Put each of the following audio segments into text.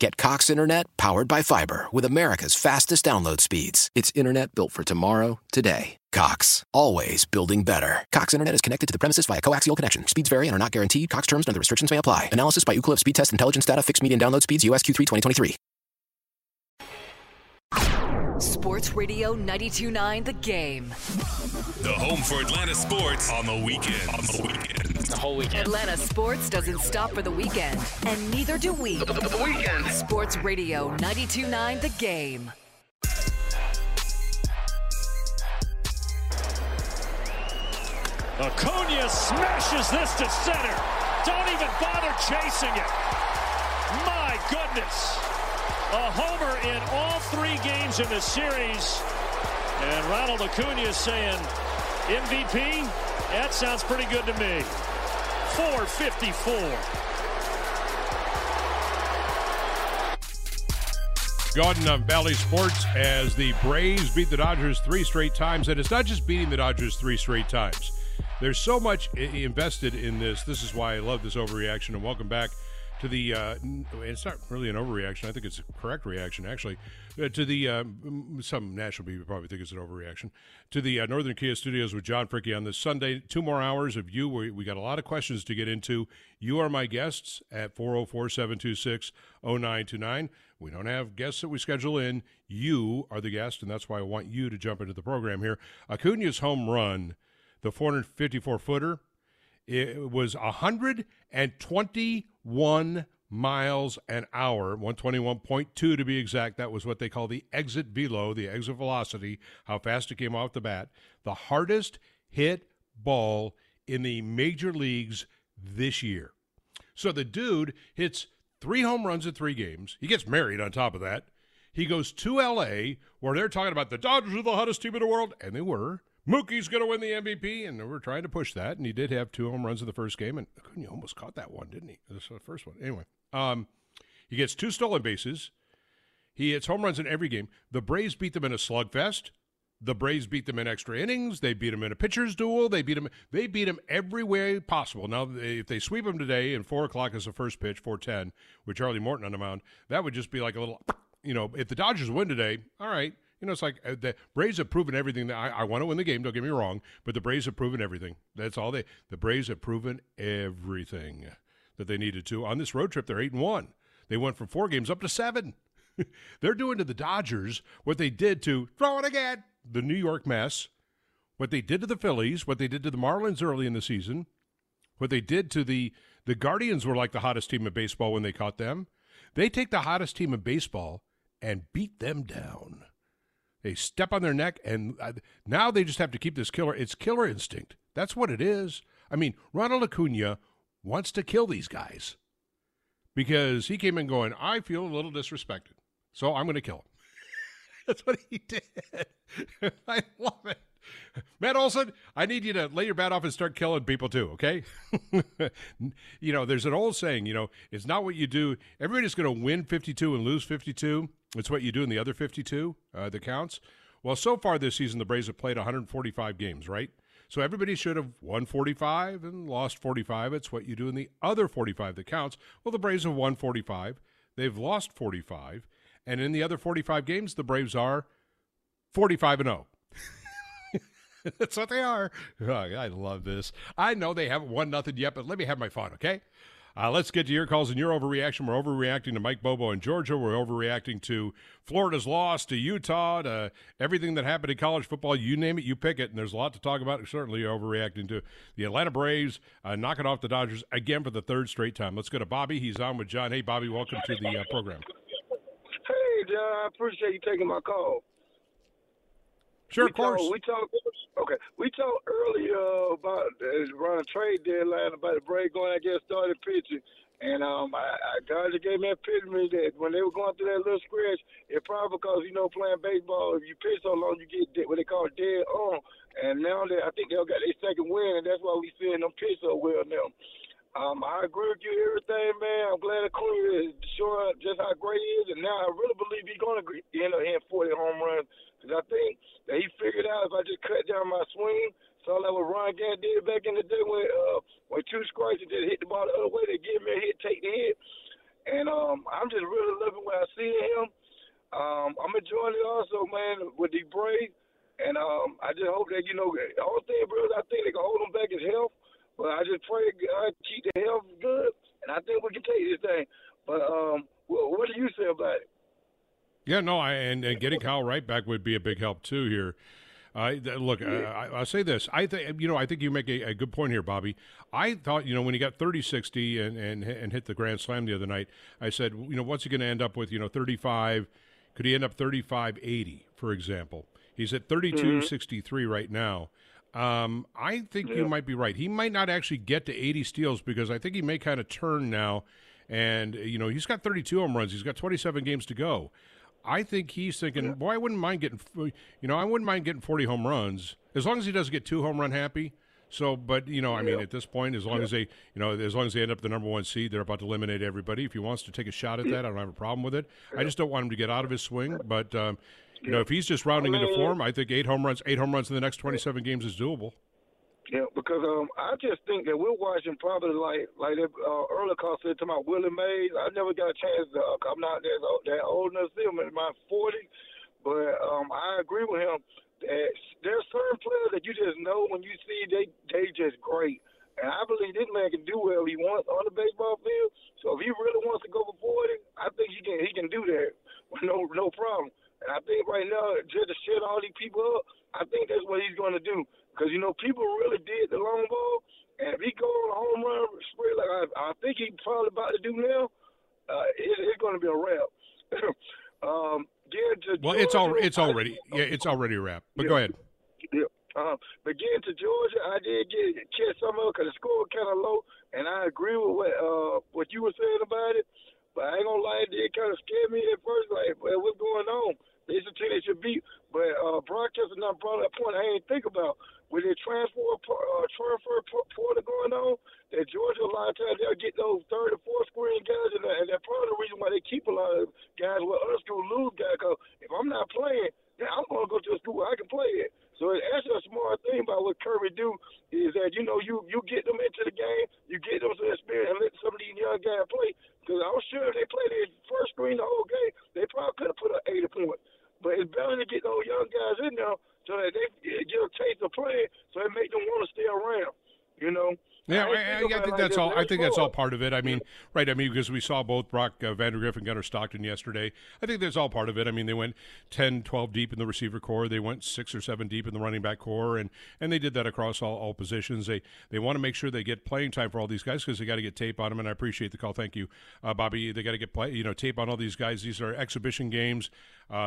Get Cox Internet powered by fiber with America's fastest download speeds. It's internet built for tomorrow, today. Cox, always building better. Cox Internet is connected to the premises via coaxial connection. Speeds vary and are not guaranteed. Cox terms and other restrictions may apply. Analysis by Ookla Speedtest Intelligence data. Fixed median download speeds. US Q3 2023. Sports Radio 92.9 The Game. The home for Atlanta sports on the weekend. The whole weekend. Atlanta sports doesn't stop for the weekend, and neither do we. The weekend. Sports Radio 92.9 The Game. Acuña smashes this to center. Don't even bother chasing it. My goodness. A homer in all three games in this series. And Ronald Acuña is saying, MVP? That sounds pretty good to me. 454. Gordon of Valley Sports, as the Braves beat the Dodgers three straight times. And it's not just beating the Dodgers three straight times. There's so much invested in this. This is why I love this overreaction. And welcome back to the, it's not really an overreaction. I think it's a correct reaction, actually. To the, some national people probably think it's an overreaction. To the Northern Kia Studios with John Fricke on this Sunday. 2 more hours of you. We got a lot of questions to get into. You are my guests at 404-726-0929. We don't have guests that we schedule in. You are the guest, and that's why I want you to jump into the program here. Acuña's home run, the 454-footer, it was 121 miles an hour, 121.2 to be exact. That was what they call the exit velo, the exit velocity, how fast it came off the bat. The hardest hit ball in the major leagues this year. So the dude hits 3 home runs in 3 games. He gets married on top of that. He goes to L.A., where they're talking about the Dodgers are the hottest team in the world, and they were. Mookie's going to win the MVP, and we're trying to push that. And he did have 2 home runs in the first game, and Acuña almost caught that one, didn't he? This was the first one. Anyway, he gets 2 stolen bases. He hits home runs in every game. The Braves beat them in a slugfest. The Braves beat them in extra innings. They beat them in a pitcher's duel. They beat them every way possible. Now, if they sweep them today, and 4 o'clock is the first pitch, 4:10, with Charlie Morton on the mound, that would just be like a little, you know, if the Dodgers win today, all right. You know, it's like the Braves have proven everything. That I want to win the game, don't get me wrong, but the Braves have proven everything. That's all they – the Braves have proven everything that they needed to. On this road trip, they're 8-1. They went from 4 games up to 7. They're doing to the Dodgers what they did to – throw it again! The New York Mets, what they did to the Phillies, what they did to the Marlins early in the season, what they did to the Guardians were like the hottest team in baseball when they caught them. They take the hottest team in baseball and beat them down. They step on their neck, and now they just have to keep this killer. It's killer instinct. That's what it is. I mean, Ronald Acuña wants to kill these guys because he came in going, I feel a little disrespected, so I'm going to kill him. That's what he did. I love it. Matt Olson, I need you to lay your bat off and start killing people too, okay? You know, there's an old saying, you know, it's not what you do. Everybody's going to win 52 and lose 52. It's what you do in the other 52 that counts. Well, so far this season, the Braves have played 145 games, right? So everybody should have won 45 and lost 45. It's what you do in the other 45 that counts. Well, the Braves have won 45. They've lost 45. And in the other 45 games, the Braves are 45-0. That's what they are. Oh, I love this. I know they haven't won nothing yet, but let me have my fun, okay? Let's get to your calls and your overreaction. We're overreacting to Mike Bobo in Georgia. We're overreacting to Florida's loss, to Utah, to everything that happened in college football. You name it, you pick it, and there's a lot to talk about. Certainly overreacting to the Atlanta Braves, knocking off the Dodgers again for the 3rd straight time. Let's go to Bobby. He's on with John. Hey, Bobby, welcome to the program. John. I appreciate you taking my call. Sure, of course. We talked earlier about around the trade deadline about the Braves going out and get started pitching. And Dodgers gave me an epitome that when they were going through that little scratch, it's probably because, you know, playing baseball, if you pitch so long, you get what they call dead on. And now that I think they'll got their second win, and that's why we seeing them pitch so well now. I agree with you everything, man. I'm glad Acuña is showing just how great he is, and now I really believe he's going to end up hitting 40 home runs because I think that he figured out if I just cut down my swing, so like what Ron Gann did back in the day when two strikes and just hit the ball the other way, they give me a hit, take the hit. And I'm just really loving what I see in him. I'm enjoying it also, man, with the Braves, and I just hope that, you know, the only thing, bro, I think they can hold him back is health. But I just pray God keep the health good, and I think we can take this thing. But what do you say about it? Yeah, no, and getting Kyle Wright back would be a big help too here. I'll say this. I think you make a good point here, Bobby. I thought, you know, when he got 30-60 and hit the grand slam the other night, I said, you know, what's he going to end up with, you know, 35? Could he end up 35-80, for example? He's at 32-63 right now. I think you might be right. He might not actually get to 80 steals because I think he may kind of turn now. And, you know, he's got 32 home runs. He's got 27 games to go. I think he's thinking, boy, I wouldn't mind getting 40 home runs as long as he doesn't get too home run happy. So, but, you know, I mean, at this point, as long as they, you know, as long as they end up the number one seed, they're about to eliminate everybody. If he wants to take a shot at that, I don't have a problem with it. I just don't want him to get out of his swing. But, you know, if he's just rounding into form, I think eight home runs in the next 27 games is doable. Yeah, because I just think that we're watching probably like earlier call said to my Willie Mays. I never got a chance to come out there that old enough to see him in my 40s, but I agree with him that there's certain players that you just know when you see they just great. And I believe this man can do whatever he wants on the baseball field. So if he really wants to go for 40, I think he can do that with no problem. And I think right now, just to shut all these people up, I think that's what he's going to do. Because, you know, people really dig the long ball. And if he go on a home run spree like I think he's probably about to do now, it's going to be a wrap. It's already a wrap. But go ahead. Yeah. But getting to Georgia, I did catch some of it because the score was kind of low. And I agree with what you were saying about it. But I ain't going to lie, it kind of scared me at first. Like, well, what's going on? It's a team they should beat. But broadcasters not brought up a point I didn't think about. With their transfer portal going on, that Georgia, a lot of times they'll get those third and fourth screen guys. And that's part of the reason why they keep a lot of guys with other school lose guys. Because if I'm not playing, then I'm going to go to a school where I can play it. So it's actually a smart thing about what Kirby do is that, you know, you get them into the game, you get them some experience, and let some of these young guys play. Because I'm sure if they played their first screen the whole game, they probably could have put up 80 points. But it's better to get those young guys in there so that they get a taste of playing, so it make them want to stay around, you know. Yeah, I think that's all part of it. I mean, right, I mean, because we saw both Brock Vandagriff and Gunnar Stockton yesterday. I think that's all part of it. I mean, they went 10, 12 deep in the receiver core. They went 6 or 7 deep in the running back core, and they did that across all positions. They want to make sure they get playing time for all these guys because they got to get tape on them, and I appreciate the call. Thank you, Bobby. They got to get tape on all these guys. These are exhibition games,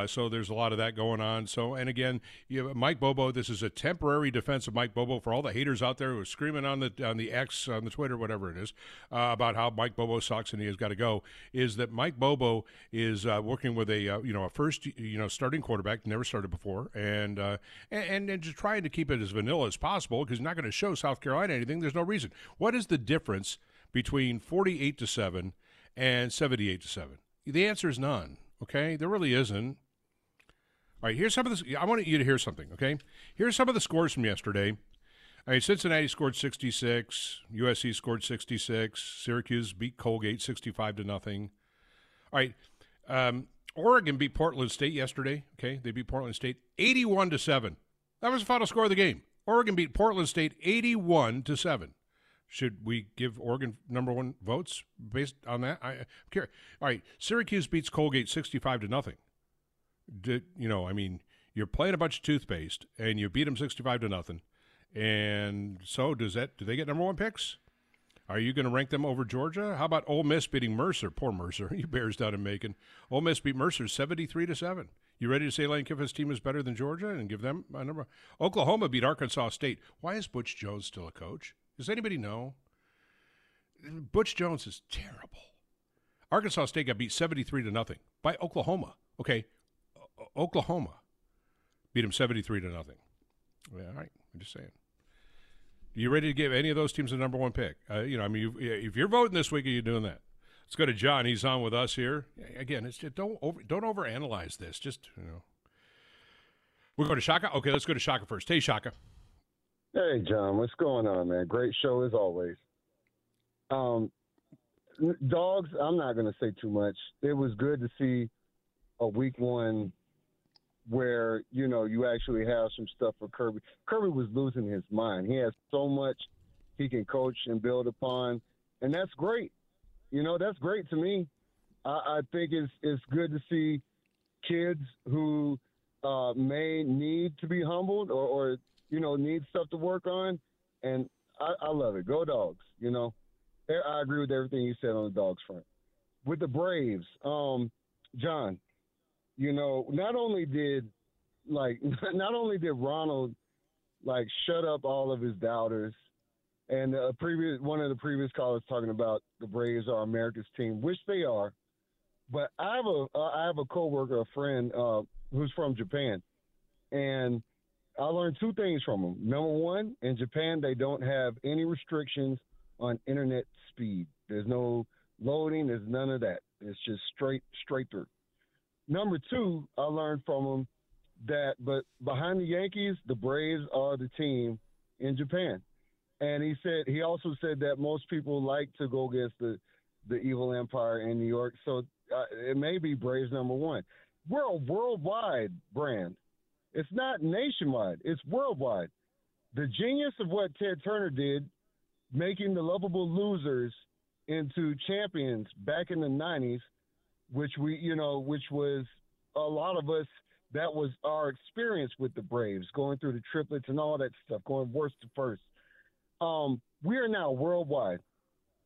so there's a lot of that going on. So, and again, Mike Bobo, this is a temporary defense of Mike Bobo for all the haters out there who are screaming on the X on the Twitter, whatever it is, about how Mike Bobo sucks and he has got to go. Is that Mike Bobo is working with a first starting quarterback, never started before, and just trying to keep it as vanilla as possible because he's not going to show South Carolina anything. There's no reason. What is the difference between 48-7 and 78-7? The answer is none. Okay, there really isn't. All right, here's some of this. I want you to hear something. Okay, here's some of the scores from yesterday. I mean, Cincinnati scored 66, USC scored 66, Syracuse beat Colgate 65-0. All right, Oregon beat Portland State yesterday. Okay, they beat Portland State 81-7. That was the final score of the game. Oregon beat Portland State 81-7. Should we give Oregon number one votes based on that? I'm curious. All right, Syracuse beats Colgate 65-0. You're playing a bunch of toothpaste and you beat them 65-0. And so do they get number one picks? Are you going to rank them over Georgia? How about Ole Miss beating Mercer? Poor Mercer. You Bears down in Macon. Ole Miss beat Mercer 73-7. You ready to say Lane Kiffin's team is better than Georgia and give them a number? Oklahoma beat Arkansas State. Why is Butch Jones still a coach? Does anybody know? Butch Jones is terrible. Arkansas State got beat 73-0 by Oklahoma. Okay, Oklahoma beat them 73-0. Yeah, all right, I'm just saying. You ready to give any of those teams a number one pick? If you're voting this week, are you doing that? Let's go to John. He's on with us here. Again, it's just, don't overanalyze this. Just, you know. We're going to Shaka? Okay, let's go to Shaka first. Hey, Shaka. Hey, John. What's going on, man? Great show as always. Dogs, I'm not going to say too much. It was good to see a week one where, you know, you actually have some stuff for Kirby. Kirby was losing his mind. He has so much he can coach and build upon, and that's great. You know, that's great to me. I think it's good to see kids who may need to be humbled or you know, need stuff to work on, and I love it. Go Dogs, you know. I agree with everything you said on the Dogs front. With the Braves, John, you know, not only did Ronald shut up all of his doubters, and one of the previous callers talking about the Braves are America's team, which they are. But I have a coworker, a friend who's from Japan, and I learned two things from him. Number one, in Japan they don't have any restrictions on internet speed. There's no loading. There's none of that. It's just straight through. Number two, I learned from him that, but behind the Yankees, the Braves are the team in Japan. And he also said that most people like to go against the evil empire in New York. So it may be Braves number one. We're a worldwide brand. It's not nationwide. It's worldwide. The genius of what Ted Turner did, making the lovable losers into champions back in the 90s, which was a lot of us, that was our experience with the Braves, going through the triplets and all that stuff, going worst to first. We are now worldwide.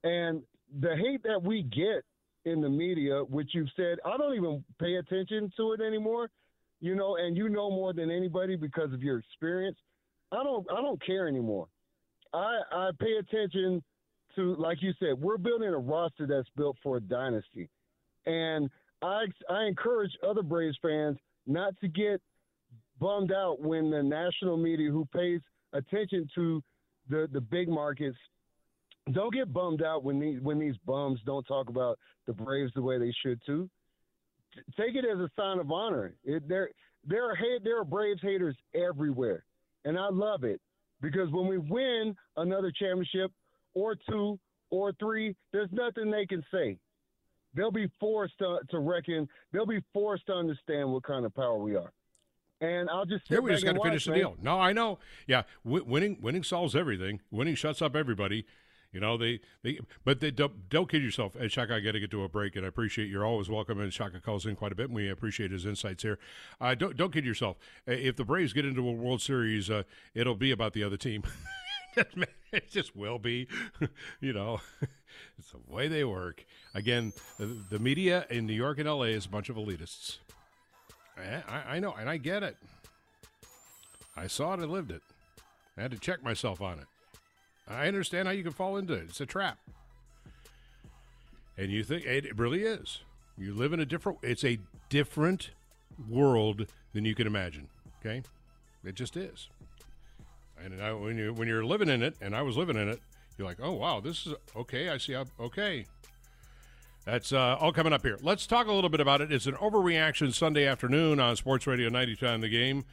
And the hate that we get in the media, which you've said, I don't even pay attention to it anymore, you know, and you know more than anybody because of your experience. I don't care anymore. I pay attention to, like you said, we're building a roster that's built for a dynasty. And I encourage other Braves fans not to get bummed out when the national media, who pays attention to the big markets, don't get bummed out when these bums don't talk about the Braves the way they should too. Take it as a sign of honor. There are Braves haters everywhere, and I love it, because when we win another championship or two or three, there's nothing they can say. They'll be forced to reckon. They'll be forced to understand what kind of power we are. And I'll just sit back and watch. Yeah, we just got to finish the deal. No, I know. Yeah, winning solves everything. Winning shuts up everybody. You know, they don't kid yourself. And Shaka, I got to get to a break, and I appreciate you're always welcome. And Shaka calls in quite a bit, and we appreciate his insights here. Don't kid yourself. If the Braves get into a World Series, it'll be about the other team. It just will be, you know. It's the way they work. Again, the media in New York and LA is a bunch of elitists. I know, and I get it. I saw it and lived it. I had to check myself on it. I understand how you can fall into it. It's a trap. And you think it really is. You live in a different world than you can imagine. Okay? It just is. And when you're living in it, and I was living in it, you're like, oh, wow, this is okay. I see. Okay. That's all coming up here. Let's talk a little bit about it. It's an overreaction Sunday afternoon on Sports Radio 92.9 The Game.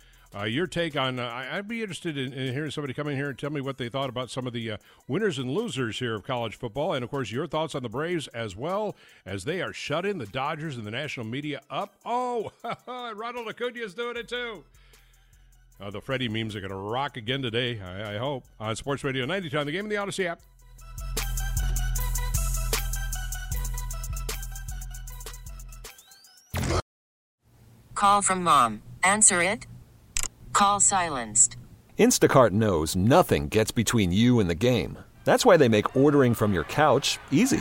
Your take on I'd be interested in hearing somebody come in here and tell me what they thought about some of the winners and losers here of college football. And, of course, your thoughts on the Braves as well, as they are shut in, the Dodgers and the national media up. Oh, Ronald Acuña is doing it too. The Freddie memes are going to rock again today, I hope, on Sports Radio 92.9 The Game and the Odyssey app. Call from mom. Answer it. Call silenced. Instacart knows nothing gets between you and the game. That's why they make ordering from your couch easy.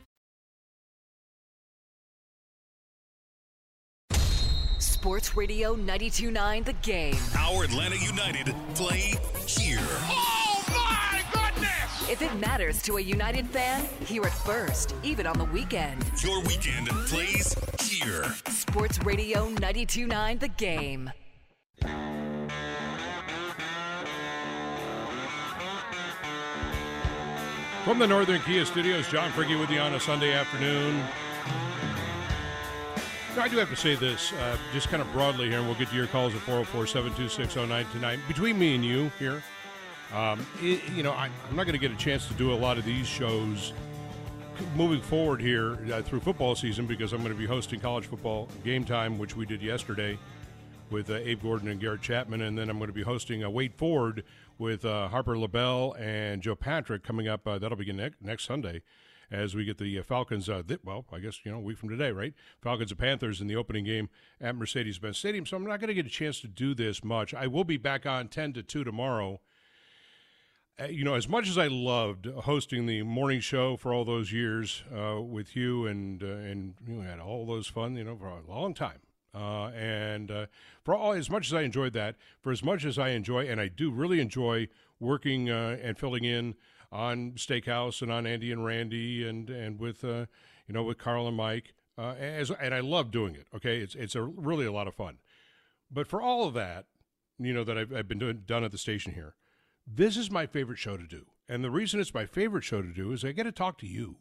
Sports Radio 92.9 The Game. Our Atlanta United play here. Oh, my goodness! If it matters to a United fan, hear it first, even on the weekend. Your weekend plays here. Sports Radio 92.9 The Game. From the Northern Kia Studios, John Fricke with you on a Sunday afternoon. I do have to say this, just kind of broadly here, and we'll get to your calls at 404-726-09 tonight. Between me and you here, I'm not going to get a chance to do a lot of these shows moving forward here through football season because I'm going to be hosting college football game time, which we did yesterday with Abe Gordon and Garrett Chapman, and then I'm going to be hosting Wade Ford with Harper LaBelle and Joe Patrick coming up. That'll begin next Sunday. As we get the Falcons, a week from today, right? Falcons and Panthers in the opening game at Mercedes-Benz Stadium. So I'm not going to get a chance to do this much. I will be back on 10 to 2 tomorrow. As much as I loved hosting the morning show for all those years with you and we had all those fun, for a long time. As much as I enjoy, and I do really enjoy working and filling in on Steakhouse and on Andy and Randy and with with Carl and Mike, and I love doing it. Okay, it's really a lot of fun. But for all of that, that I've been done at the station here, this is my favorite show to do, and the reason it's my favorite show to do is I get to talk to you,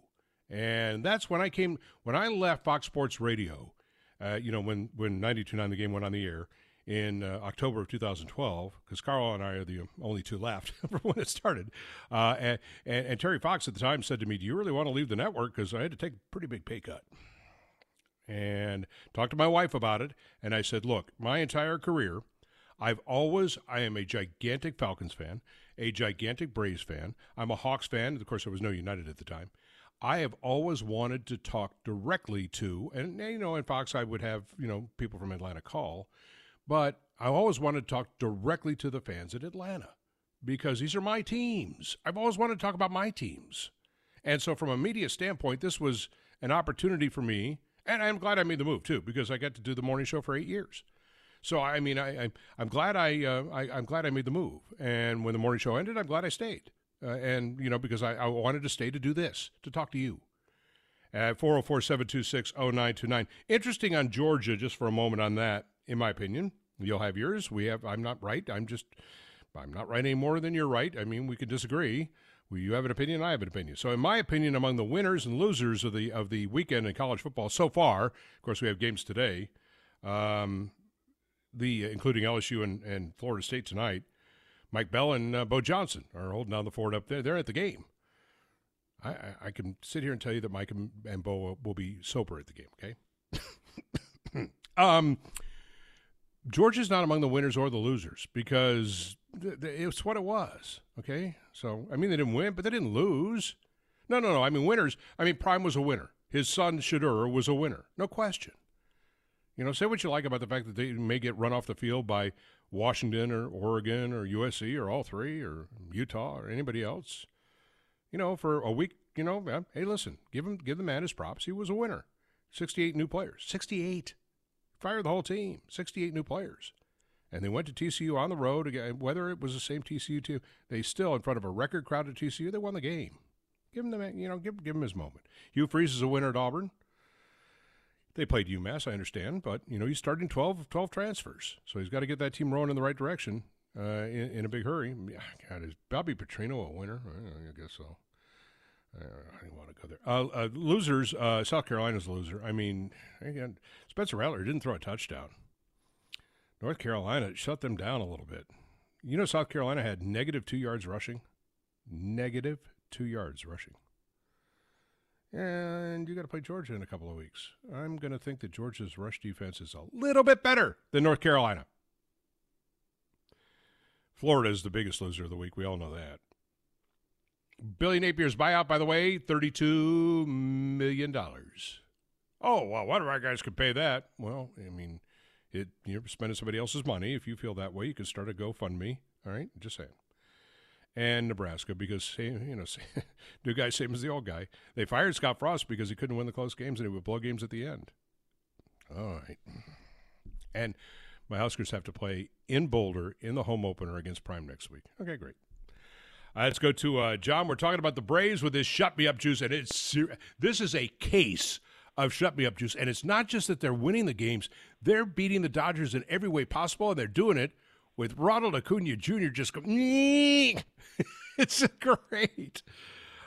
and that's when I left Fox Sports Radio, when 92.9 The Game went on the air in October of 2012, because Carl and I are the only two left from when it started. And Terry Fox at the time said to me, do you really want to leave the network? Because I had to take a pretty big pay cut. And talked to my wife about it, and I said, look, my entire career, I am a gigantic Falcons fan, a gigantic Braves fan. I'm a Hawks fan. Of course, there was no United at the time. I have always wanted to talk directly to, in Fox I would have, people from Atlanta call, but I always wanted to talk directly to the fans at Atlanta because these are my teams. I've always wanted to talk about my teams. And so from a media standpoint, this was an opportunity for me, and I'm glad I made the move too because I got to do the morning show for 8 years. So, I'm glad I made the move. And when the morning show ended, I'm glad I stayed. Because I wanted to stay to do this, to talk to you. 404-726-0929. Interesting on Georgia, just for a moment on that, in my opinion. You'll have yours. I'm not right. I'm not right any more than you're right. I mean, we could disagree. You have an opinion, I have an opinion. So in my opinion, among the winners and losers of the weekend in college football so far, of course we have games today, including LSU and Florida State tonight, Mike Bell and Bo Johnson are holding down the fort up there. They're at the game. I can sit here and tell you that Mike and Bo will be sober at the game, okay? Georgia's not among the winners or the losers because it's what it was, okay? So, they didn't win, but they didn't lose. No. Winners. Prime was a winner. His son, Shadur, was a winner. No question. Say what you like about the fact that they may get run off the field by Washington or Oregon or USC or all three or Utah or anybody else, you know, for a week, you know, hey, listen, give the man his props. He was a winner. 68 new players. 68. Fire the whole team. 68 new players. And they went to TCU on the road again. Whether it was the same TCU team, they still, in front of a record crowd at TCU, they won the game. Give him the, you know, give him his moment. Hugh Freeze is a winner at Auburn. They played UMass, I understand, but you know he's starting 12 transfers, so he's got to get that team rolling in the right direction in a big hurry. God, is Bobby Petrino a winner? I guess so. I didn't want to go there. Losers. South Carolina's a loser. I mean, again, Spencer Rattler didn't throw a touchdown. North Carolina shut them down a little bit. You know, South Carolina had negative 2 yards rushing. Negative 2 yards rushing. And you got to play Georgia in a couple of weeks. I'm going to think that Georgia's rush defense is a little bit better than North Carolina. Florida is the biggest loser of the week. We all know that. Billy Napier's buyout, by the way, $32 million. Oh, well, one of our guys could pay that. Well, I mean, you're spending somebody else's money. If you feel that way, you can start a GoFundMe. All right? Just saying. And Nebraska, because, you know, new guy, same as the old guy. They fired Scott Frost because he couldn't win the close games and he would blow games at the end. All right. And my Huskers have to play in Boulder in the home opener against Prime next week. Okay, great. Let's go to John. We're talking about the Braves with this shut me up juice, and this is a case of shut me up juice. And it's not just that they're winning the games, they're beating the Dodgers in every way possible, and they're doing it with Ronald Acuña Jr. just go, it's great.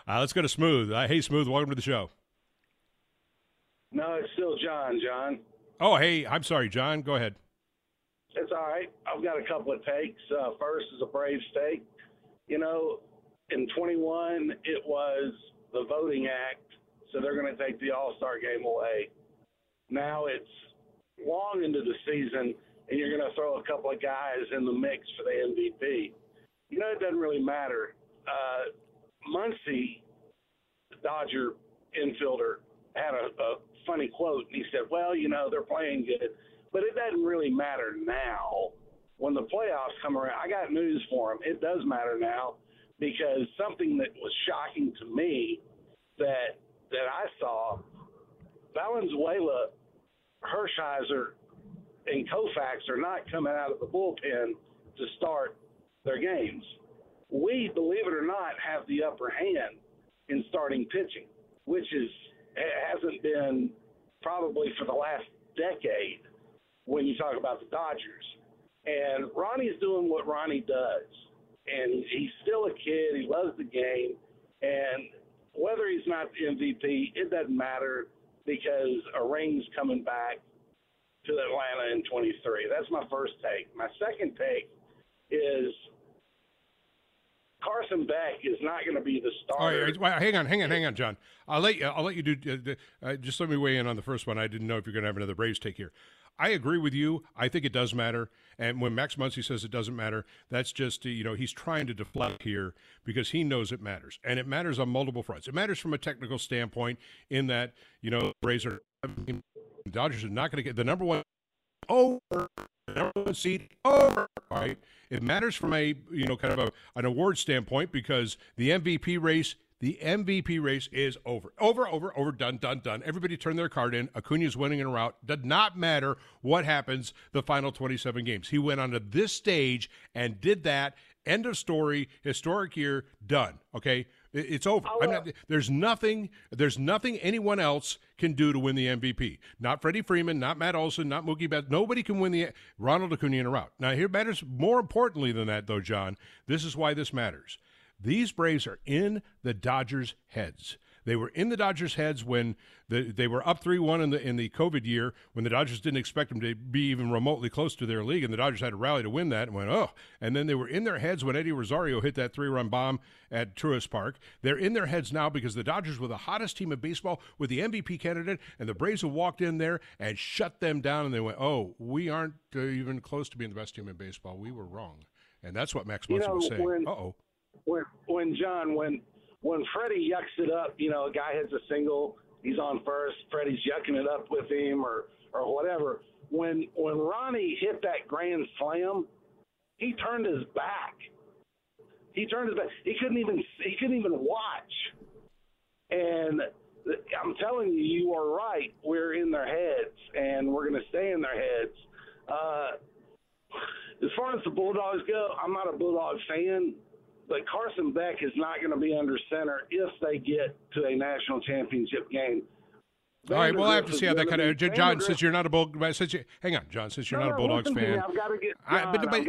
Let's go to Smooth. Hey, Smooth, welcome to the show. No, it's still John. Oh, hey, I'm sorry, John. Go ahead. It's all right. I've got a couple of takes. First is a Braves take. You know, in 21, it was the Voting Act, so they're going to take the All-Star game away. Now it's long into the season, and you're going to throw a couple of guys in the mix for the MVP. You know, it doesn't really matter. Muncy, the Dodger infielder, had a funny quote, and he said, well, you know, they're playing good, but it doesn't really matter now. When the playoffs come around, I got news for them. It does matter now, because something that was shocking to me that I saw, Valenzuela, Hershiser, and Koufax are not coming out of the bullpen to start their games. We, believe it or not, have the upper hand in starting pitching, which hasn't been probably for the last decade when you talk about the Dodgers. And Ronnie's doing what Ronnie does, and he's still a kid. He loves the game, and whether he's not the MVP, it doesn't matter, because a ring's coming back to Atlanta in 23. That's my first take. My second take is Carson Beck is not going to be the starter. All right, well, hang on, John. I'll let you do. Just let me weigh in on the first one. I didn't know if you're going to have another Braves take here. I agree with you. I think it does matter. And when Max Muncy says it doesn't matter, that's just, you know, he's trying to deflect here because he knows it matters. And it matters on multiple fronts. It matters from a technical standpoint in that, you know, the Dodgers are not going to get the number one over, the number one seed over, all right? It matters from a, you know, kind of an award standpoint, because the MVP race is over, done. Everybody turned their card in. Acuña's winning in a rout. Does not matter what happens the final 27 games. He went onto this stage and did that. End of story. Historic year. Done. Okay? It's over. There's nothing anyone else can do to win the MVP. Not Freddie Freeman, not Matt Olson, not Mookie Betts. Nobody can win the Ronald Acuña in a rout. Now, here matters more importantly than that, though, John. This is why this matters. These Braves are in the Dodgers' heads. They were in the Dodgers' heads when they were up 3-1 in the COVID year, when the Dodgers didn't expect them to be even remotely close to their league, and the Dodgers had to rally to win that and went, oh. And then they were in their heads when Eddie Rosario hit that three-run bomb at Truist Park. They're in their heads now because the Dodgers were the hottest team in baseball with the MVP candidate, and the Braves have walked in there and shut them down, and they went, oh, we aren't even close to being the best team in baseball. We were wrong. And that's what Max Muncy was saying. Uh-oh. When Freddie yucks it up, you know, a guy hits a single, he's on first, Freddie's yucking it up with him or whatever. When Ronnie hit that grand slam, He turned his back. He couldn't even watch. And I'm telling you, you are right. We're in their heads, and we're going to stay in their heads. As far as the Bulldogs go, I'm not a Bulldog fan, but Carson Beck is not going to be under center if they get to a national championship game. All right, we'll have to see how that kind of – John, since you're not a Bulldogs fan – hang on, John, since you're not a Bulldogs fan. I've got to get – I've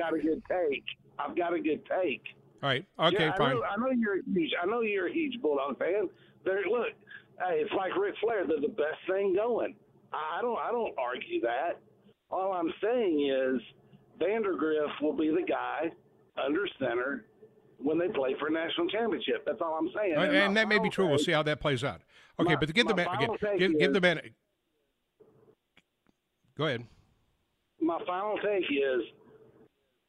got a good take. All right, okay, yeah, fine. I know you're a huge Bulldog fan. Look, hey, it's like Ric Flair. They're the best thing going. I don't argue that. All I'm saying is Vandagriff will be the guy under center when they play for a national championship. That's all I'm saying. And that may be true. We'll see how that plays out. Okay, but give the man again. Give the man. Go ahead. My final take is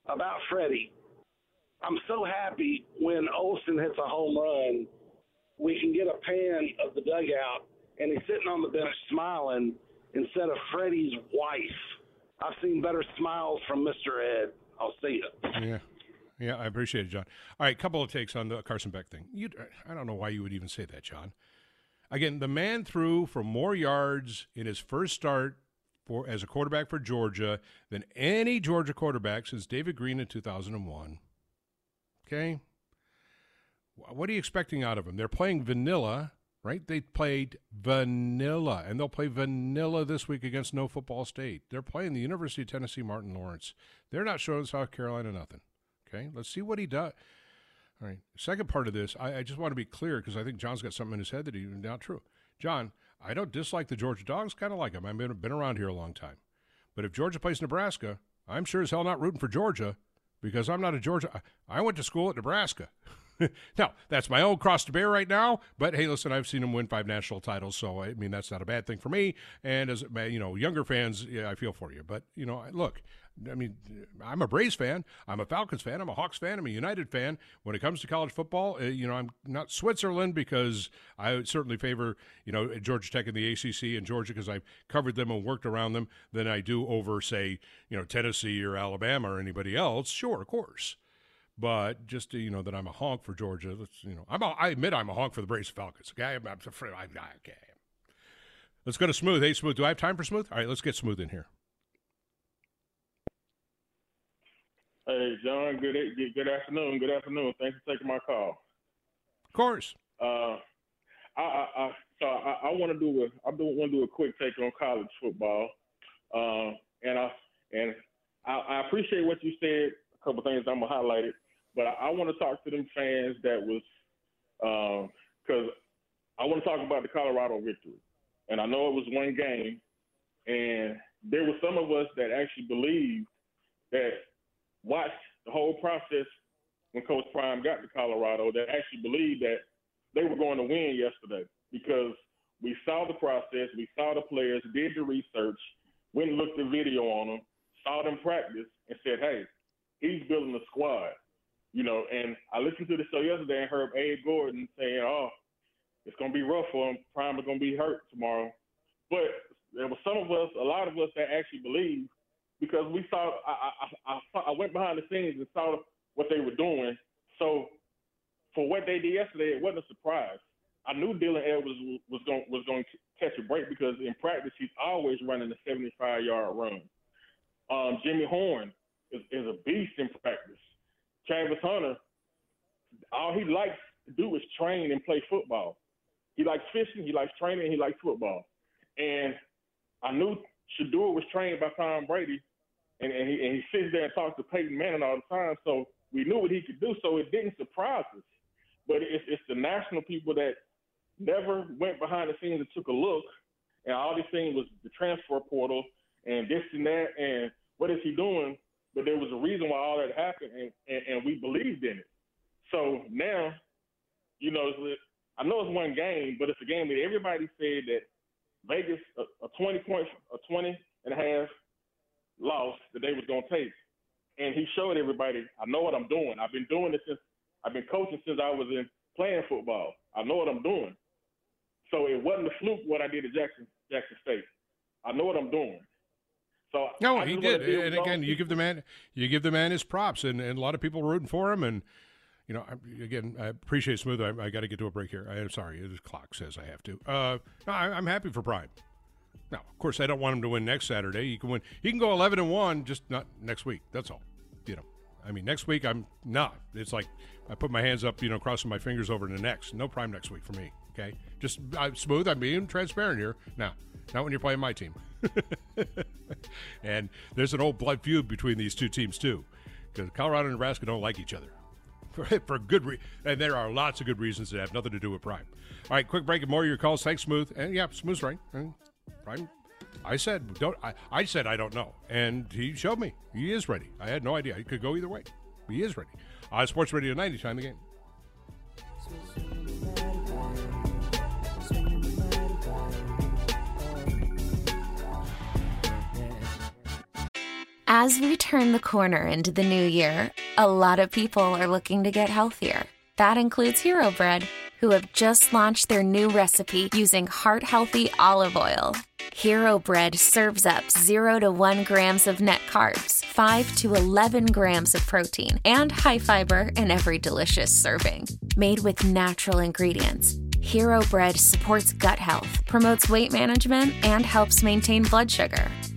about Freddie. I'm so happy when Olson hits a home run, we can get a pan of the dugout, and he's sitting on the bench smiling instead of Freddie's wife. I've seen better smiles from Mr. Ed. I'll see you. Yeah, I appreciate it, John. All right, couple of takes on the Carson Beck thing. I don't know why you would even say that, John. Again, the man threw for more yards in his first start as a quarterback for Georgia than any Georgia quarterback since David Green in 2001. Okay? What are you expecting out of him? They're playing vanilla, right? They played vanilla, and they'll play vanilla this week against No Football State. They're playing the University of Tennessee Martin Lawrence. They're not showing South Carolina nothing. Okay? Let's see what he does. All right. Second part of this, I just want to be clear because I think John's got something in his head that he's not true. John, I don't dislike the Georgia Dogs. Kind of like them. I've been around here a long time. But if Georgia plays Nebraska, I'm sure as hell not rooting for Georgia because I'm not a Georgia. I went to school at Nebraska. Now, that's my own cross to bear right now, but hey, listen, I've seen them win 5 national titles, so I mean, that's not a bad thing for me. And as younger fans, yeah, I feel for you. But, look, I mean, I'm a Braves fan, I'm a Falcons fan, I'm a Hawks fan, I'm a United fan. When it comes to college football, I'm not Switzerland because I certainly favor, Georgia Tech and the ACC and Georgia because I've covered them and worked around them than I do over, say, Tennessee or Alabama or anybody else. Sure, of course. But just to, that I'm a honk for Georgia. I admit I'm a honk for the Braves and Falcons. Okay, I'm afraid. Okay. Let's go to Smooth. Hey, Smooth, do I have time for Smooth? All right, let's get Smooth in here. Hey, John. Good afternoon. Good afternoon. Thanks for taking my call. Of course. I want to do a quick take on college football, and I appreciate what you said. A couple things I'm gonna highlight it, but I want to talk to them fans that was because I want to talk about the Colorado victory, and I know it was one game, and there were some of us that actually believed that watched the whole process when Coach Prime got to Colorado that actually believed that they were going to win yesterday because we saw the process, we saw the players, did the research, went and looked the video on them, saw them practice, and said, hey. He's building a squad, and I listened to the show yesterday and heard Abe Gordon saying, oh, it's going to be rough for him. Prime is going to be hurt tomorrow. But there were a lot of us that actually believed because we saw – I went behind the scenes and saw what they were doing. So for what they did yesterday, it wasn't a surprise. I knew Dylan Edwards was going to catch a break because in practice he's always running a 75-yard run. Jimmy Horn is a beast in practice. Travis Hunter, all he likes to do is train and play football. He likes fishing, he likes training, he likes football. And I knew Shador was trained by Tom Brady, and he sits there and talks to Peyton Manning all the time, so we knew what he could do, so it didn't surprise us. But it's the national people that never went behind the scenes and took a look, and all these things was the transfer portal and this and that, and what is he doing? But there was a reason why all that happened, and we believed in it. So now, I know it's one game, but it's a game that everybody said that Vegas, a 20.5 loss that they was going to take. And he showed everybody, I know what I'm doing. I've been doing this I've been coaching since I was playing football. I know what I'm doing. So it wasn't a fluke what I did at Jackson State. I know what I'm doing. So no, he did. And again, you give the man his props, and a lot of people were rooting for him. And you know, I appreciate Smooth. I got to get to a break here. I'm sorry, the clock says I have to. I'm happy for Prime. Now, of course, I don't want him to win next Saturday. He can win. He can go 11-1, just not next week. That's all. You know, I mean, next week I'm not. It's like I put my hands up, you know, crossing my fingers over to next. No Prime next week for me. Okay, just Smooth. I'm being transparent here. Now, not when you're playing my team. And there's an old blood feud between these two teams too, because Colorado and Nebraska don't like each other for good reason, and there are lots of good reasons that have nothing to do with Prime. All right, quick break and more of your calls. Thanks, Smooth. And yeah, Smooth's right. And Prime, I said I don't know, and he showed me. He is ready. I had no idea. He could go either way. He is ready. Sports Radio 90, time the game. As we turn the corner into the new year, a lot of people are looking to get healthier. That includes Hero Bread, who have just launched their new recipe using heart-healthy olive oil. Hero Bread serves up 0 to 1 grams of net carbs, 5 to 11 grams of protein, and high fiber in every delicious serving. Made with natural ingredients, Hero Bread supports gut health, promotes weight management, and helps maintain blood sugar.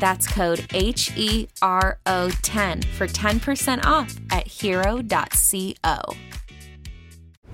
That's code HERO10 for 10% off at hero.co.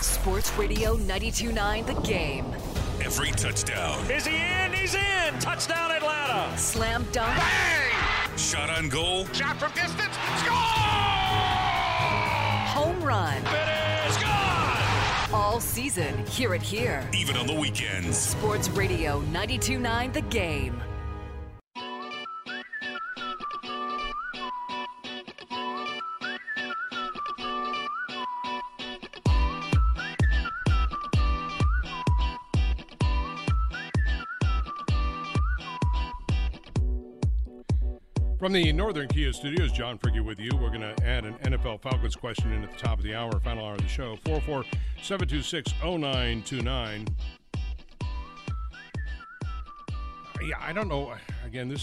Sports Radio 92.9 The Game. Every touchdown. Is he in? He's in! Touchdown Atlanta! Slam dunk. Bang! Shot on goal. Shot from distance. Score! Home run. It is gone! All season, hear it here. Even on the weekends. Sports Radio 92.9 The Game. From the Northern Kia Studios, John Fricke with you. We're going to add an NFL Falcons question in at the top of the hour, final hour of the show, 404-726-0929. Yeah, I don't know. Again,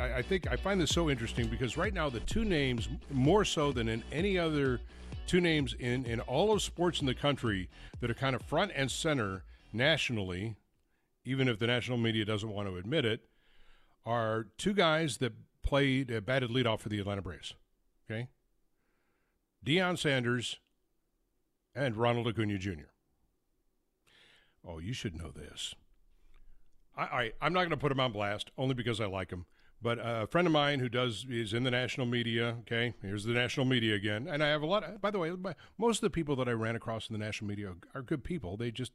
I find this so interesting because right now the two names, more so than in any other two names in all of sports in the country that are kind of front and center nationally, even if the national media doesn't want to admit it, are two guys that played batted leadoff for the Atlanta Braves. Okay, Deion Sanders and Ronald Acuña Jr. Oh, you should know this. I'm not going to put him on blast only because I like him, But a friend of mine who is in the national media, okay, here's the national media again. And I have a lot of, by the way, most of the people that I ran across in the national media are good people. They just,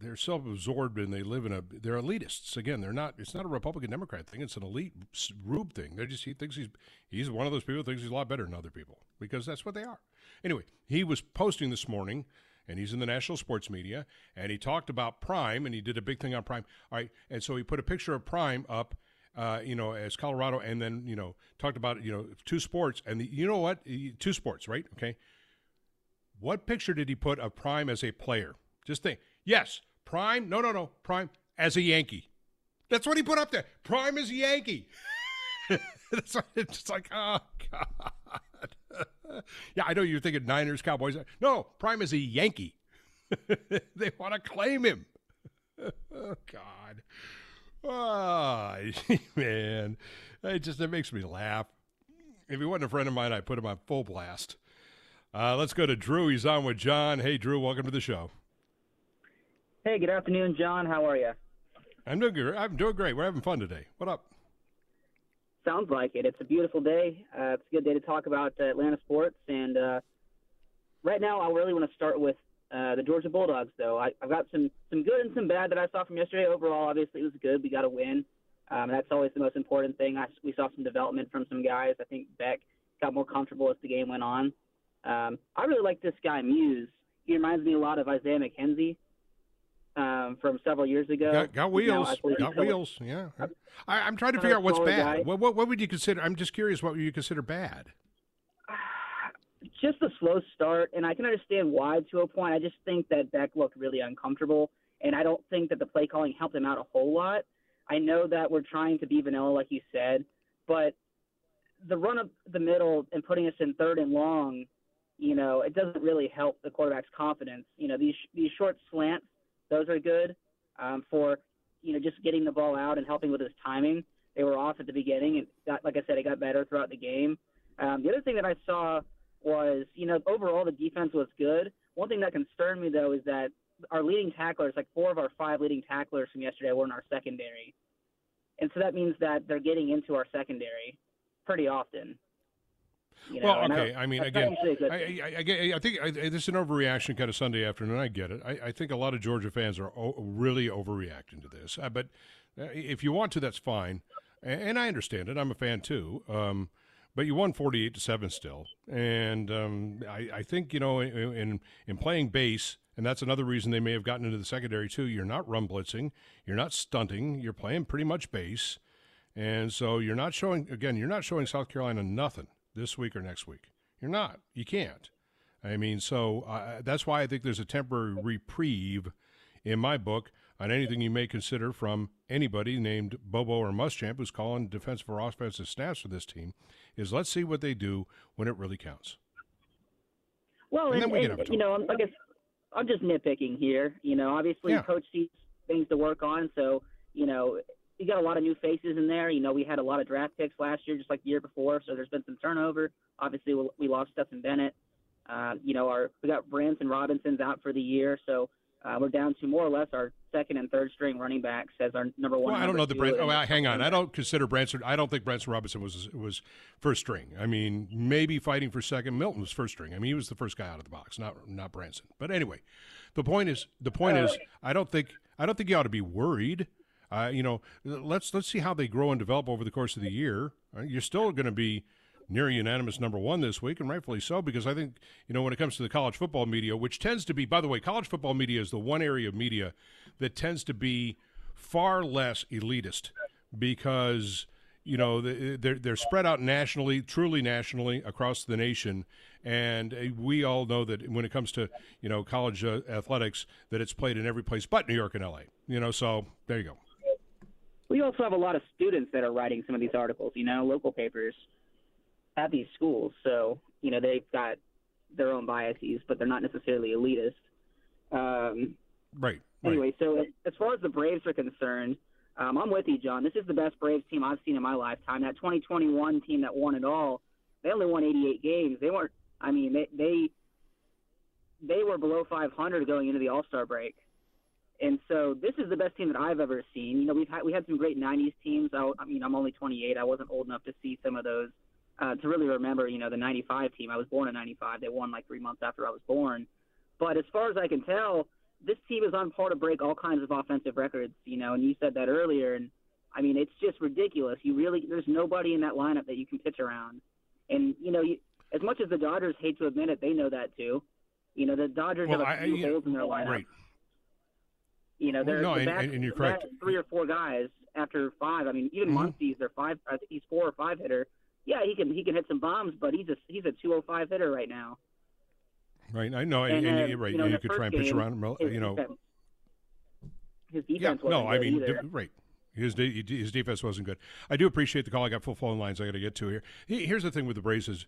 they're self-absorbed and they live in a, they're elitists. Again, they're not, it's not a Republican-Democrat thing. It's an elite Rube thing. They're just, he thinks he's one of those people who thinks he's a lot better than other people because that's what they are. Anyway, he was posting this morning, and he's in the national sports media, and he talked about Prime, and he did a big thing on Prime. All right, and so he put a picture of Prime up, as Colorado, and then, talked about, two sports. And two sports, right? Okay. What picture did he put of Prime as a player? Just think. Yes, Prime. No. Prime as a Yankee. That's what he put up there. Prime as a Yankee. That's what, it's just like, oh, God. Yeah, I know you're thinking Niners, Cowboys. No, Prime is a Yankee. They want to claim him. Oh, God. Oh, man, it makes me laugh. If he wasn't a friend of mine, I'd put him on full blast. Let's go to Drew. He's on with John. Hey, Drew, welcome to the show. Hey, good afternoon, John. How are you? I'm doing great. We're having fun today. What up? Sounds like it. It's a beautiful day. It's a good day to talk about Atlanta sports. And right now, I really want to start with the Georgia Bulldogs, though. I've got some good and some bad that I saw from yesterday. Overall, obviously, it was good. We got a win. That's always the most important thing. We saw some development from some guys. I think Beck got more comfortable as the game went on. I really like this guy, Muse. He reminds me a lot of Isaiah McKenzie from several years ago. Got wheels. Got wheels, yeah. I'm trying to figure out what's bad. What would you consider? I'm just curious, what would you consider bad? Just a slow start, and I can understand why to a point. I just think that Beck looked really uncomfortable, and I don't think that the play calling helped him out a whole lot. I know that we're trying to be vanilla, like you said, but the run up the middle and putting us in third and long, it doesn't really help the quarterback's confidence. These short slants, those are good for, just getting the ball out and helping with his timing. They were off at the beginning, and like I said, it got better throughout the game. The other thing that I saw was, overall the defense was good. One thing that concerned me, though, is that our leading tacklers, like 4 of our 5 leading tacklers from yesterday, were in our secondary. And so that means that they're getting into our secondary pretty often. Well, okay. I think this is an overreaction kind of Sunday afternoon. I get it. I think a lot of Georgia fans are really overreacting to this. But if you want to, that's fine. And I understand it. I'm a fan, too. But you won 48-7 still, and I think in playing base, and that's another reason they may have gotten into the secondary too. You're not run blitzing, you're not stunting, you're playing pretty much base, and so you're not showing South Carolina nothing this week or next week. You're not. You can't. So that's why I think there's a temporary reprieve, in my book, on anything you may consider from anybody named Bobo or Muschamp, who's calling defensive or offensive snaps for this team, is let's see what they do when it really counts. Well, I guess I'm just nitpicking here. Obviously, Coach sees things to work on, so, you got a lot of new faces in there. We had a lot of draft picks last year, just like the year before, so there's been some turnover. Obviously, we lost Stetson Bennett. We got Branson Robinson's out for the year, so we're down to more or less our second and third string running backs as our number one. Well, I don't know the Branson. Oh, hang on. I don't consider Branson. I don't think Branson Robinson was first string. Maybe fighting for second. Milton was first string. He was the first guy out of the box, not Branson. But anyway, the point is, I don't think you ought to be worried. Let's see how they grow and develop over the course of the year. Right? You're still going to be near unanimous number one this week, and rightfully so, because I think, when it comes to the college football media, which tends to be, by the way, college football media is the one area of media that tends to be far less elitist because, they're spread out nationally, truly nationally, across the nation, and we all know that when it comes to, college athletics, that it's played in every place but New York and L.A., so there you go. We also have a lot of students that are writing some of these articles, local papers at these schools, so they've got their own biases, but they're not necessarily elitist. Right. Anyway, so as far as the Braves are concerned, I'm with you, John. This is the best Braves team I've seen in my lifetime. That 2021 team that won it all, they only won 88 games. They weren't. They were below 500 going into the All-Star break. And so this is the best team that I've ever seen. You know, we had some great 90s teams. I mean, I'm only 28. I wasn't old enough to see some of those to really remember, you know, the 95 team. I was born in 95. They won like 3 months after I was born. But as far as I can tell, this team is on par to break all kinds of offensive records, you know, and you said that earlier. And, I mean, it's just ridiculous. There's nobody in that lineup that you can pitch around. And, you know, as much as the Dodgers hate to admit it, they know that too. You know, the Dodgers have a few holes in their lineup. Right. You know, you're correct. Three or four guys after five. I mean, even Muncy's their five. He's 4 or 5 hitter. Yeah, he can hit some bombs, but he's a 205 hitter right now. Right, I know, and you're right. You know, you could try and pitch around him. You know, his defense. Yeah, wasn't right. His defense wasn't good. I do appreciate the call. I got full phone lines I got to get to here. Here's the thing with the Braves is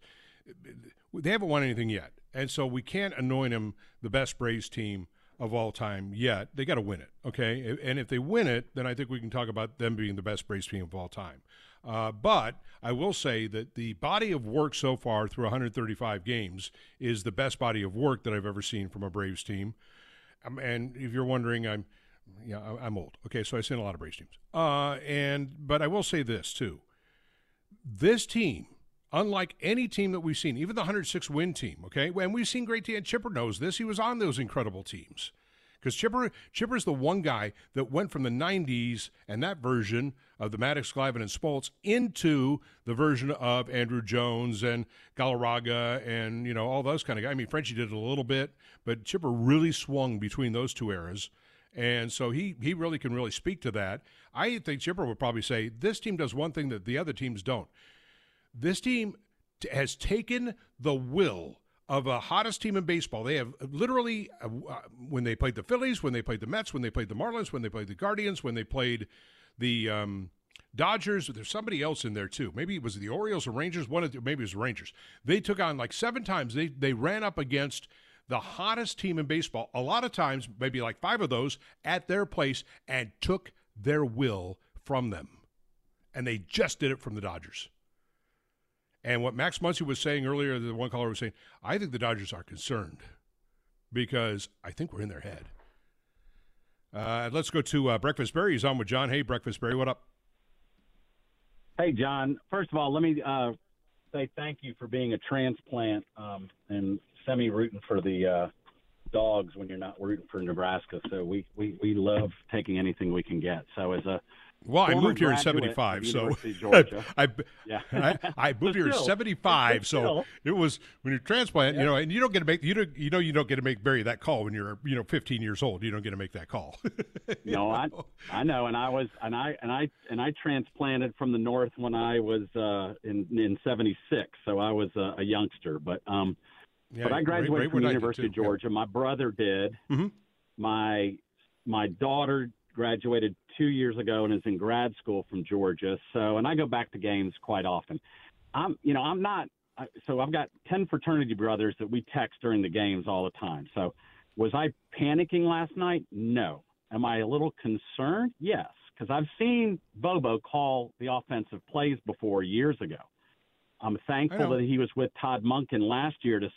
they haven't won anything yet, and so we can't anoint them the best Braves team of all time yet. They got to win it, okay? And if they win it, then I think we can talk about them being the best Braves team of all time. But I will say that the body of work so far through 135 games is the best body of work that I've ever seen from a Braves team. And if you're wondering, I'm old. Okay, so I've seen a lot of Braves teams. But I will say this, too. This team, unlike any team that we've seen, even the 106-win team, okay? And we've seen great teams. Chipper knows this. He was on those incredible teams. Because Chipper's the one guy that went from the 90s and that version of the Maddox, Glavine, and Smoltz into the version of Andrew Jones and Galarraga and, you know, all those kind of guys. I mean, Frenchie did it a little bit, but Chipper really swung between those two eras. And so he really can really speak to that. I think Chipper would probably say this team does one thing that the other teams don't. This team has taken the will of the hottest team in baseball. They have literally, when they played the Phillies, when they played the Mets, when they played the Marlins, when they played the Guardians, when they played the Dodgers. There's somebody else in there too. Maybe it was the Orioles or Rangers. Maybe it was Rangers. They took on like 7 times. They ran up against the hottest team in baseball. A lot of times, maybe like 5 of those at their place, and took their will from them. And they just did it from the Dodgers. And what Max Muncy was saying earlier, the one caller was saying, I think the Dodgers are concerned because I think we're in their head. Let's go to Breakfast Berry. He's on with John. Hey, Breakfast Berry, what up? Hey, John. First of all, let me say thank you for being a transplant and semi-rooting for the Dogs when you're not rooting for Nebraska. So we love taking anything we can get. So as a well, I moved here in 75, so I moved here in 75, so it was when you're transplant, yeah. You know, and you don't get to make Barry that call when you're 15 years old. You don't get to make that call. I know, and I was and I transplanted from the north when I was in 76, so I was a youngster, but but I graduated from the University of Georgia. Yeah. My brother did. Mm-hmm. My daughter graduated 2 years ago and is in grad school from Georgia. So, and I go back to games quite often. So I've got 10 fraternity brothers that we text during the games all the time. So, was I panicking last night? No. Am I a little concerned? Yes, because I've seen Bobo call the offensive plays before years ago. I'm thankful that he was with Todd Monken last year to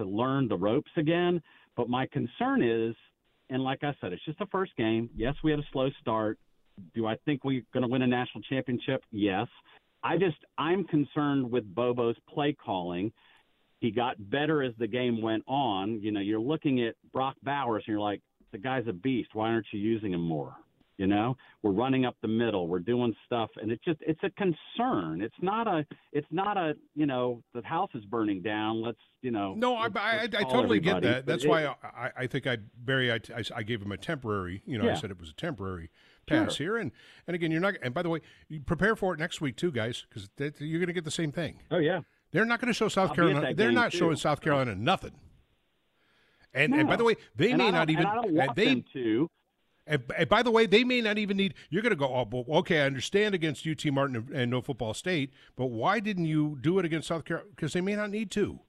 learn the ropes again. But my concern is, and like I said, it's just the first game. Yes, we had a slow start. Do I think we're going to win a national championship? Yes. I'm concerned with Bobo's play calling. He got better as the game went on. You know, you're looking at Brock Bowers and you're like, the guy's a beast. Why aren't you using him more? You know, we're running up the middle, we're doing stuff, and it's a concern. It's not a the house is burning down. I totally get that. That's why I think I gave him a temporary. I said it was a temporary pass here, and again, you're not. And by the way, you prepare for it next week too, guys, because you're going to get the same thing. Oh yeah, they're not going to show South Carolina. They're not showing South Carolina nothing. And by the way, they may not even. I don't want them to. And by the way, they may not even need – you're going to go, oh, okay, I understand against UT Martin and No Football State, but why didn't you do it against South Carolina? Because they may not need to.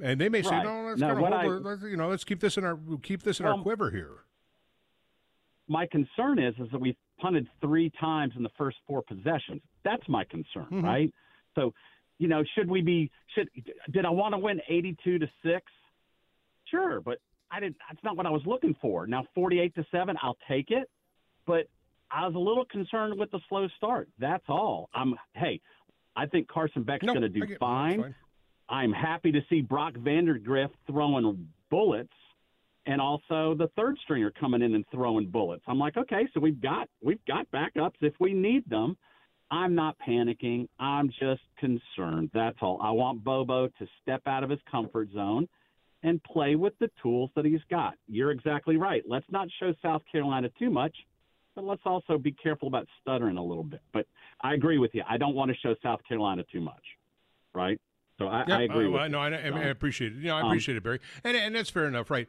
And they may say, let's keep this in our quiver here. My concern is that we punted 3 times in the first 4 possessions. That's my concern, mm-hmm. right? So, did I want to win 82-6? Sure, but That's not what I was looking for. Now, 48-7, I'll take it, but I was a little concerned with the slow start. That's all. I think Carson Beck's going to do fine. I'm happy to see Brock Vandagriff throwing bullets, and also the third stringer coming in and throwing bullets. I'm like, okay, so we've got backups if we need them. I'm not panicking. I'm just concerned. That's all. I want Bobo to step out of his comfort zone and play with the tools that he's got. You're exactly right. Let's not show South Carolina too much, but let's also be careful about stuttering a little bit. But I agree with you. I don't want to show South Carolina too much, right? So I agree with you. No, I appreciate it. I appreciate it, Barry. And that's fair enough, right?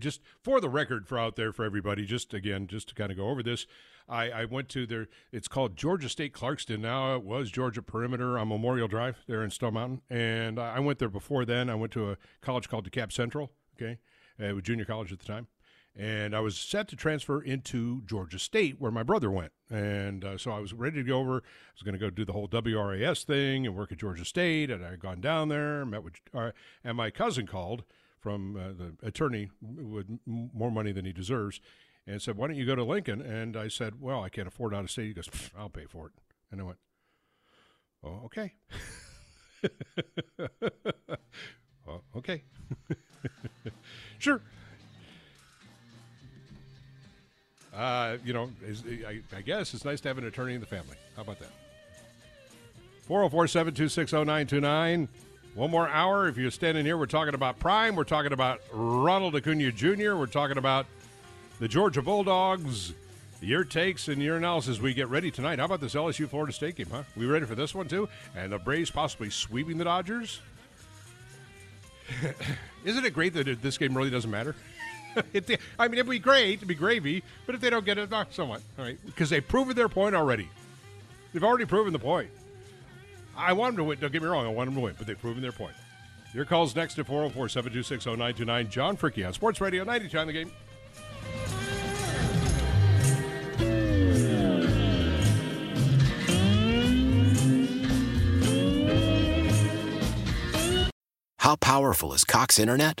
Just for the record for out there for everybody, just to kind of go over this, I went to their – it's called Georgia State Clarkston. Now it was Georgia Perimeter on Memorial Drive there in Stone Mountain. And I went there before then. I went to a college called DeKalb Central, okay? It was junior college at the time. And I was set to transfer into Georgia State, where my brother went. And so I was ready to go over. I was going to go do the whole WRAS thing and work at Georgia State. And I had gone down there, met with and my cousin called from the attorney with more money than he deserves and said, "Why don't you go to Lincoln?" And I said, "Well, I can't afford out of state." He goes, "I'll pay for it." And I went, "Oh, okay." "Oh, okay." "Sure." I guess it's nice to have an attorney in the family. How about that? 404-726-0929. One more hour. If you're standing here, we're talking about Prime. We're talking about Ronald Acuña Jr. We're talking about the Georgia Bulldogs. Your takes and your analysis. We get ready tonight. How about this LSU-Florida State game, huh? We ready for this one, too? And the Braves possibly sweeping the Dodgers? Isn't it great that this game really doesn't matter? It'd be great, it'd be gravy, but if they don't get it, so what? All right, because they've proven their point already. They've already proven the point. I want them to win. Don't get me wrong, I want them to win, but they've proven their point. Your call's next at 404-726-0929. John Fricke on Sports Radio 92.9 The Game. How powerful is Cox Internet?